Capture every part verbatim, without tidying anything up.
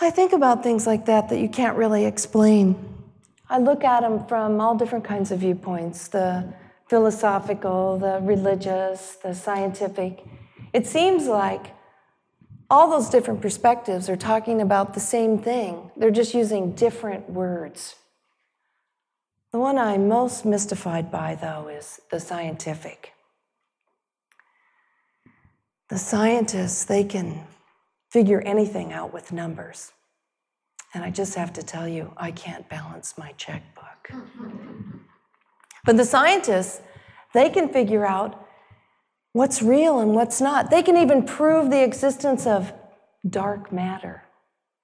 I think about things like that that you can't really explain. I look at them from all different kinds of viewpoints, the philosophical, the religious, the scientific. It seems like all those different perspectives are talking about the same thing. They're just using different words. The one I'm most mystified by, though, is the scientific. The scientists, they can figure anything out with numbers. And I just have to tell you, I can't balance my checkbook. But the scientists, they can figure out what's real and what's not. They can even prove the existence of dark matter.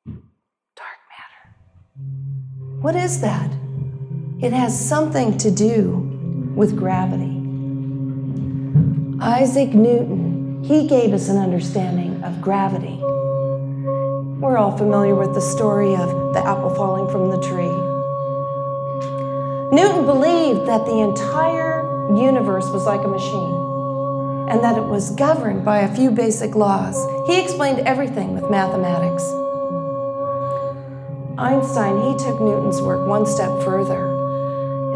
Dark matter. What is that? It has something to do with gravity. Isaac Newton, he gave us an understanding of gravity. We're all familiar with the story of the apple falling from the tree. Newton believed that the entire universe was like a machine, and that it was governed by a few basic laws. He explained everything with mathematics. Einstein, he took Newton's work one step further.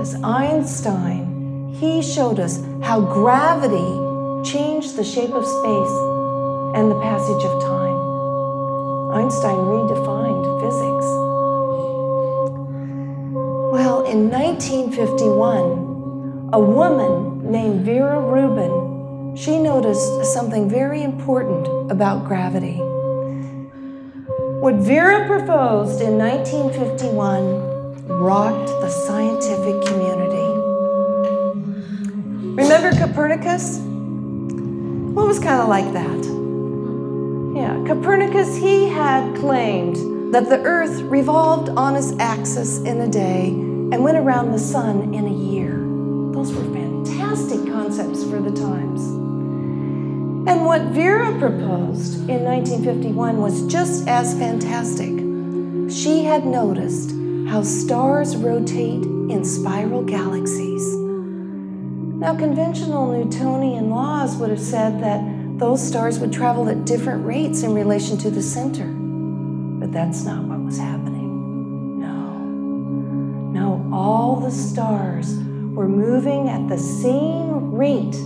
As Einstein, he showed us how gravity changed the shape of space and the passage of time. Einstein redefined physics. Well, in nineteen fifty-one, a woman named Vera Rubin, she noticed something very important about gravity. What Vera proposed in nineteen fifty-one rocked the scientific community. Remember Copernicus? Well, it was kind of like that. Yeah, Copernicus, he had claimed that the Earth revolved on its axis in a day and went around the sun in a year. Those were fantastic concepts for the times. And what Vera proposed in nineteen fifty-one was just as fantastic. She had noticed how stars rotate in spiral galaxies. Now, conventional Newtonian laws would have said that those stars would travel at different rates in relation to the center. But that's not what was happening. No. No, all the stars were moving at the same rate,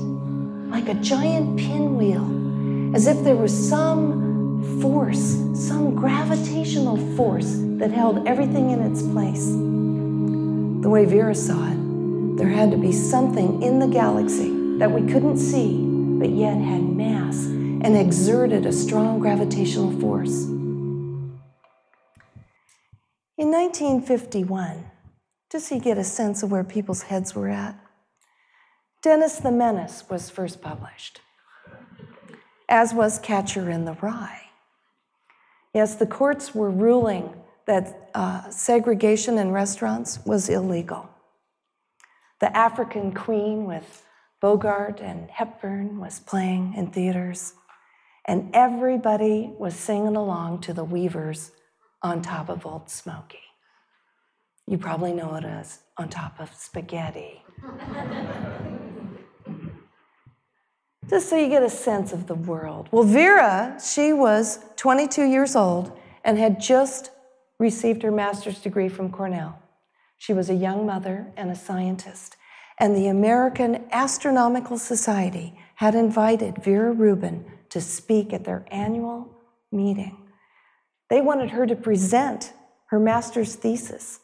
like a giant pinwheel, as if there was some force, some gravitational force that held everything in its place. The way Vera saw it, there had to be something in the galaxy that we couldn't see, but yet had mass and exerted a strong gravitational force. In nineteen fifty-one, just so you get a sense of where people's heads were at, Dennis the Menace was first published, as was Catcher in the Rye. Yes, the courts were ruling that uh, segregation in restaurants was illegal. The African Queen with Bogart and Hepburn was playing in theaters, and everybody was singing along to The Weavers, "On Top of Old Smoky." You probably know it as "On Top of Spaghetti." Just so you get a sense of the world. Well, Vera, she was twenty-two years old and had just received her master's degree from Cornell. She was a young mother and a scientist. And the American Astronomical Society had invited Vera Rubin to speak at their annual meeting. They wanted her to present her master's thesis.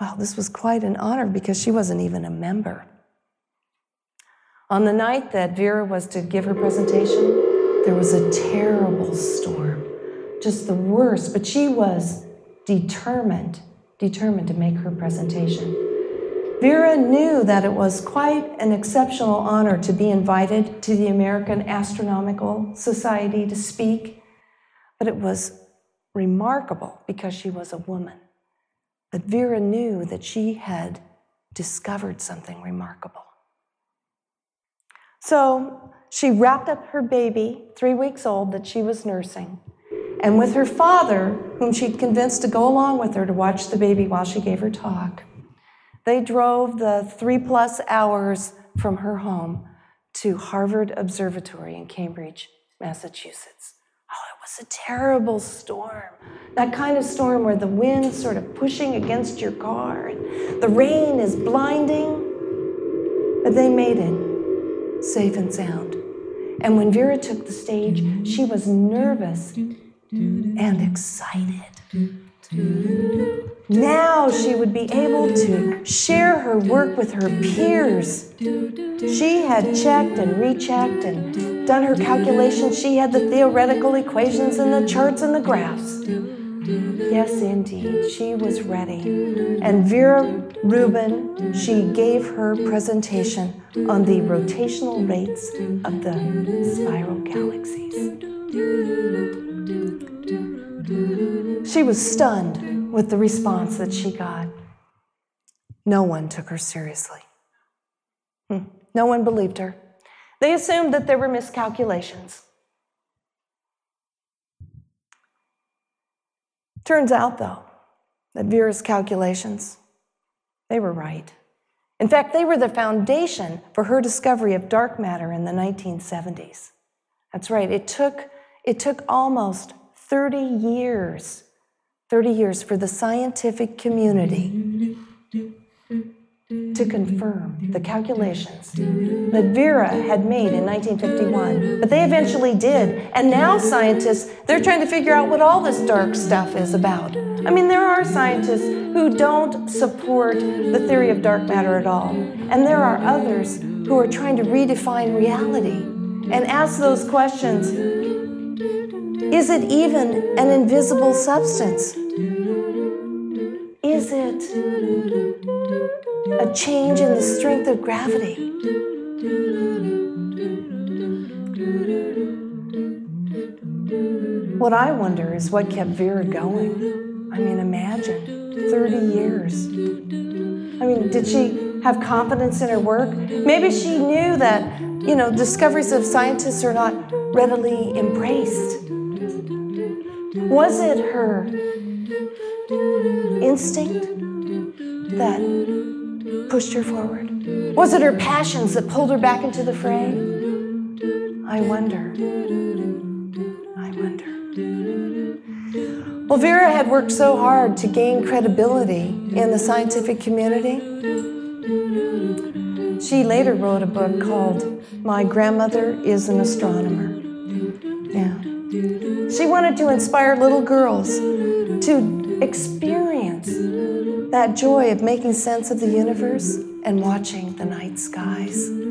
Wow, this was quite an honor because she wasn't even a member. On the night that Vera was to give her presentation, there was a terrible storm, just the worst, but she was determined, determined to make her presentation. Vera knew that it was quite an exceptional honor to be invited to the American Astronomical Society to speak, but it was remarkable because she was a woman. But Vera knew that she had discovered something remarkable. So she wrapped up her baby, three weeks old, that she was nursing, and with her father, whom she'd convinced to go along with her to watch the baby while she gave her talk, they drove the three plus hours from her home to Harvard Observatory in Cambridge, Massachusetts. Oh, it was a terrible storm. That kind of storm where the wind's sort of pushing against your car and the rain is blinding. But they made it safe and sound. And when Vera took the stage, she was nervous and excited. Now she would be able to share her work with her peers. She had checked and rechecked and done her calculations. She had the theoretical equations and the charts and the graphs. Yes, indeed, she was ready. And Vera Rubin, she gave her presentation on the rotational rates of the spiral galaxies. She was stunned with the response that she got. No one took her seriously. Hmm. No one believed her. They assumed that there were miscalculations. Turns out, though, that Vera's calculations, they were right. In fact, they were the foundation for her discovery of dark matter in the nineteen seventies. That's right, it took, it took almost thirty years. thirty years for the scientific community to confirm the calculations that Vera had made in nineteen fifty-one. But they eventually did. And now scientists, they're trying to figure out what all this dark stuff is about. I mean, there are scientists who don't support the theory of dark matter at all. And there are others who are trying to redefine reality and ask those questions. Is it even an invisible substance? Is it a change in the strength of gravity? What I wonder is what kept Vera going. I mean, imagine, thirty years. I mean, did she have confidence in her work? Maybe she knew that, you know, discoveries of scientists are not readily embraced. Was it her instinct that pushed her forward? Was it her passions that pulled her back into the fray? I wonder. I wonder. Well, Vera had worked so hard to gain credibility in the scientific community. She later wrote a book called My Grandmother is an Astronomer. Yeah. She wanted to inspire little girls to experience that joy of making sense of the universe and watching the night skies.